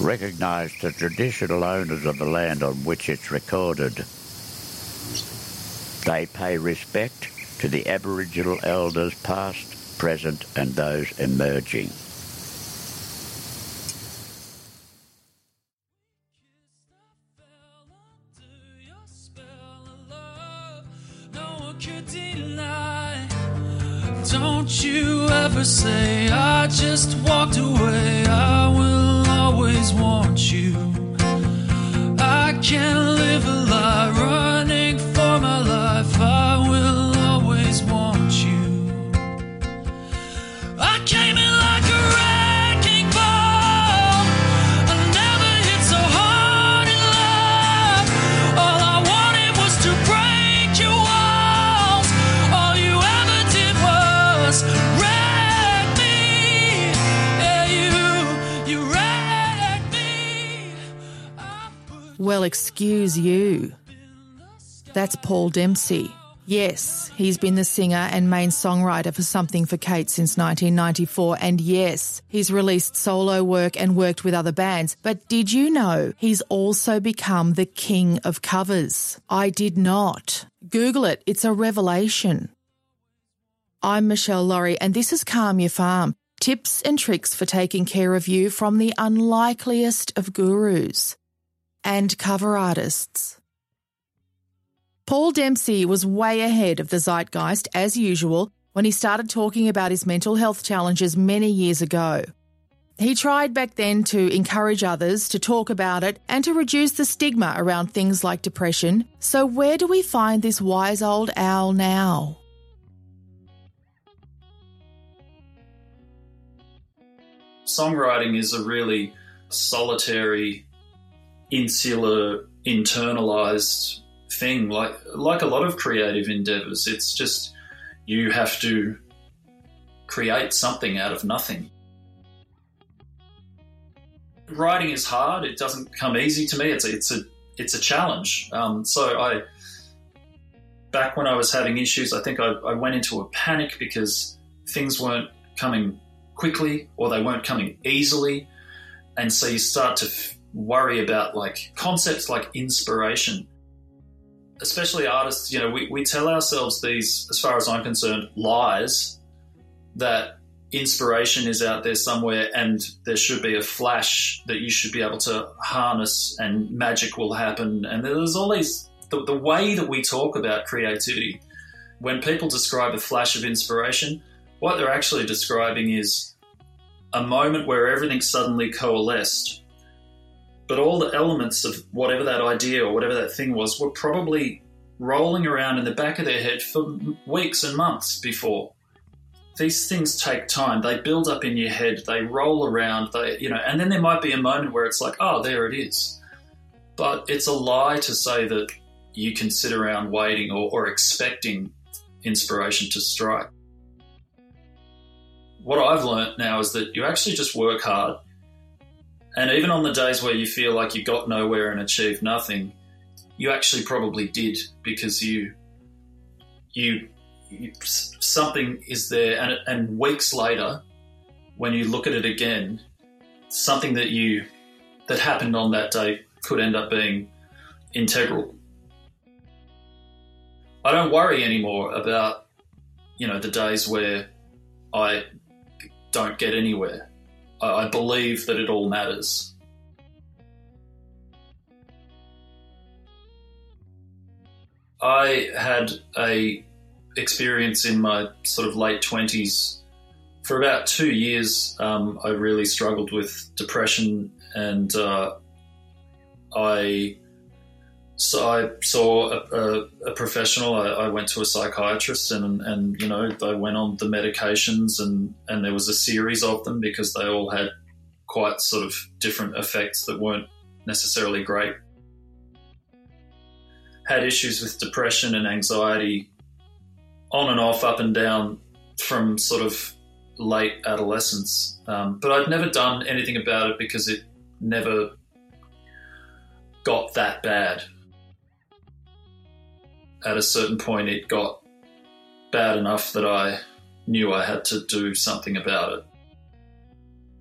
recognise the traditional owners of the land on which it's recorded. They pay respect to the Aboriginal elders past, present and those emerging. Don't you ever say I just walked away, I will always want you. I can't live a lie, running for my life. I will always want you. I came in like a wrecking ball. I never hit so hard in love. All I wanted was to break your walls. All you ever did was wreck me. Yeah, you wrecked. Well, excuse you. That's Paul Dempsey. Yes, he's been the singer and main songwriter for Something for Kate since 1994, and yes, he's released solo work and worked with other bands. But did you know he's also become the king of covers? I did not. Google it. It's a revelation. I'm Michelle Laurie, and this is Calm Your Farm. Tips and tricks for taking care of you from the unlikeliest of gurus and cover artists. Paul Dempsey was way ahead of the zeitgeist, as usual, when he started talking about his mental health challenges many years ago. He tried back then to encourage others to talk about it and to reduce the stigma around things like depression. So where do we find this wise old owl now? Songwriting is a really solitary, insular, internalized thing, like a lot of creative endeavors. It's just you have to create something out of nothing. Writing is hard. It doesn't come easy to me. It's a challenge. So back when I was having issues, I think I went into a panic because things weren't coming quickly or they weren't coming easily. And so you start to worry about concepts like inspiration. Especially artists, we tell ourselves these, as far as I'm concerned, lies that inspiration is out there somewhere and there should be a flash that you should be able to harness and magic will happen. And there's all these, the way that we talk about creativity, when people describe a flash of inspiration, what they're actually describing is a moment where everything suddenly coalesced. But all the elements of whatever that idea or whatever that thing was were probably rolling around in the back of their head for weeks and months before. These things take time. They build up in your head. They roll around. And then there might be a moment where it's like, oh, there it is. But it's a lie to say that you can sit around waiting or expecting inspiration to strike. What I've learnt now is that you actually just work hard. And even on the days where you feel like you got nowhere and achieved nothing, you actually probably did, because you something is there. And weeks later, when you look at it again, something that that happened on that day could end up being integral. I don't worry anymore about, the days where I don't get anywhere. I believe that it all matters. I had a experience in my sort of late 20s. For about 2 years, I really struggled with depression, and I saw a professional. I went to a psychiatrist, and I went on the medications, and there was a series of them because they all had quite sort of different effects that weren't necessarily great. Had issues with depression and anxiety on and off, up and down from sort of late adolescence. But I'd never done anything about it because it never got that bad. At a certain point, it got bad enough that I knew I had to do something about it,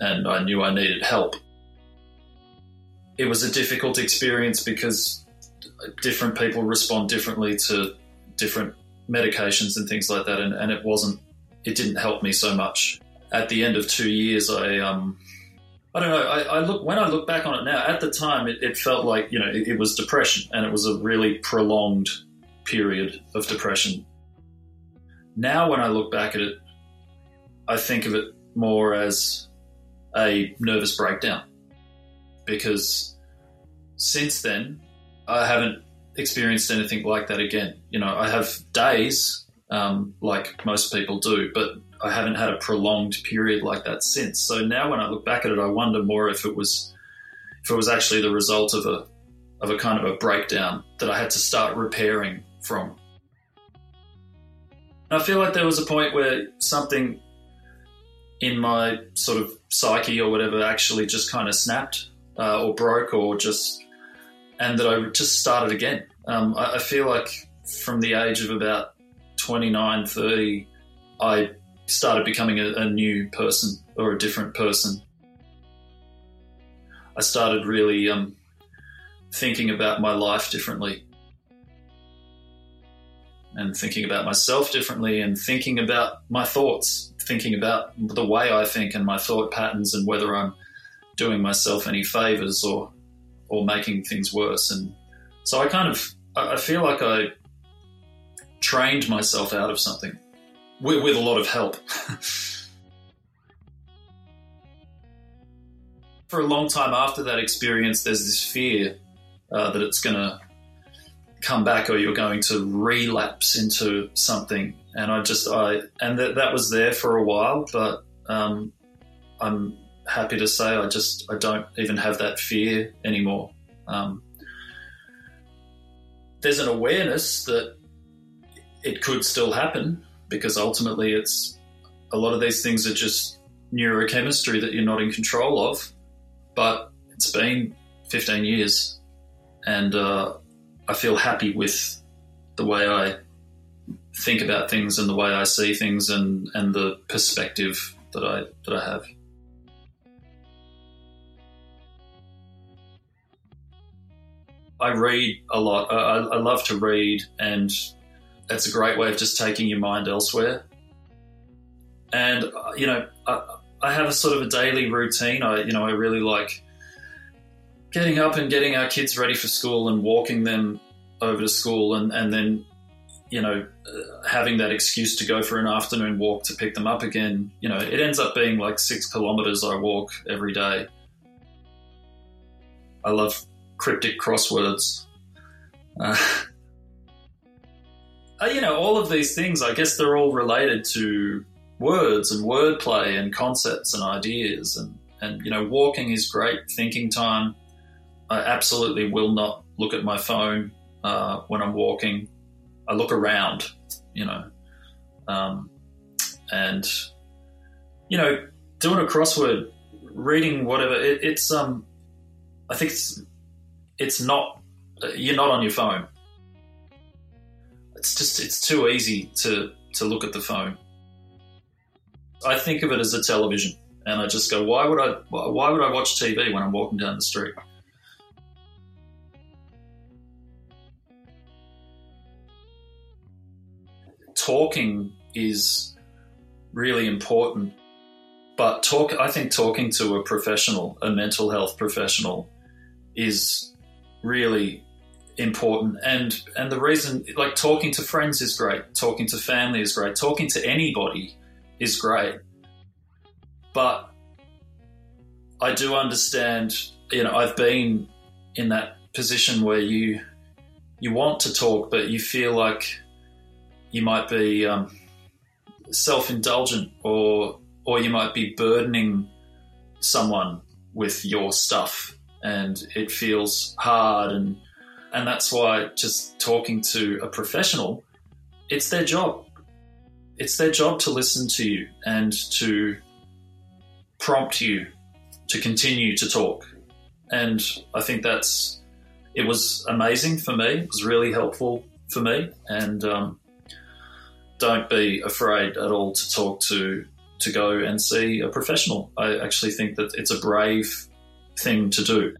and I knew I needed help. It was a difficult experience because different people respond differently to different medications and things like that, and it didn't help me so much. At the end of 2 years, I don't know. When I look back on it now, at the time, it felt like, it was depression, and it was a really prolonged period of depression. Now when I look back at it, I think of it more as a nervous breakdown, because since then, I haven't experienced anything like that again. I have days like most people do, but I haven't had a prolonged period like that since. So now when I look back at it, I wonder more if it was actually the result of a kind of a breakdown that I had to start repairing from. I feel like there was a point where something in my sort of psyche or whatever actually just kind of snapped or broke or just, and that I just started again. I feel like from the age of about 29, 30, I started becoming a new person or a different person. I started really thinking about my life differently, and thinking about myself differently, and thinking about my thoughts, thinking about the way I think and my thought patterns, and whether I'm doing myself any favors or making things worse. And so I feel like I trained myself out of something with a lot of help. For a long time after that experience, there's this fear that it's going to come back, or you're going to relapse into something. And that was there for a while, but I'm happy to say I don't even have that fear anymore. There's an awareness that it could still happen, because ultimately it's a lot of these things are just neurochemistry that you're not in control of, but it's been 15 years and I feel happy with the way I think about things and the way I see things and the perspective that I have. I read a lot. I love to read, and that's a great way of just taking your mind elsewhere. And, I have a sort of a daily routine. I really like getting up and getting our kids ready for school and walking them over to school, and then, having that excuse to go for an afternoon walk to pick them up again. It ends up being like 6 kilometres I walk every day. I love cryptic crosswords. All of these things, I guess they're all related to words and wordplay and concepts and ideas. And walking is great thinking time. I absolutely will not look at my phone when I'm walking. I look around, and doing a crossword, reading whatever, it's I think it's not, you're not on your phone. It's too easy to look at the phone. I think of it as a television. And I just go, why would I watch TV when I'm walking down the street? Talking is really important, but I think talking to a professional, a mental health professional, is really important. And the reason, like, talking to friends is great, talking to family is great, talking to anybody is great. But I do understand, you know, I've been in that position where you want to talk, but you feel like you might be self-indulgent or you might be burdening someone with your stuff, and it feels hard. And that's why just talking to a professional, it's their job. It's their job to listen to you and to prompt you to continue to talk. And I think it was amazing for me. It was really helpful for me. And don't be afraid at all to talk to go and see a professional. I actually think that it's a brave thing to do.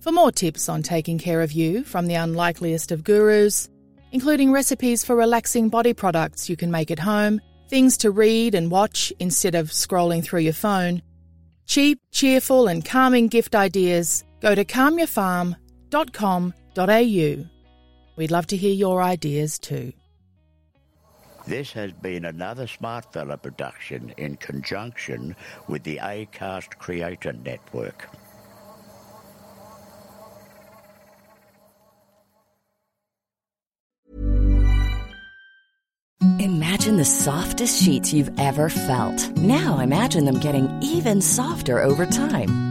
For more tips on taking care of you from the unlikeliest of gurus, including recipes for relaxing body products you can make at home, things to read and watch instead of scrolling through your phone, cheap, cheerful and calming gift ideas, go to calmyourfarm.com.au. We'd love to hear your ideas too. This has been another Smartfella production in conjunction with the Acast Creator Network. Imagine the softest sheets you've ever felt. Now imagine them getting even softer over time.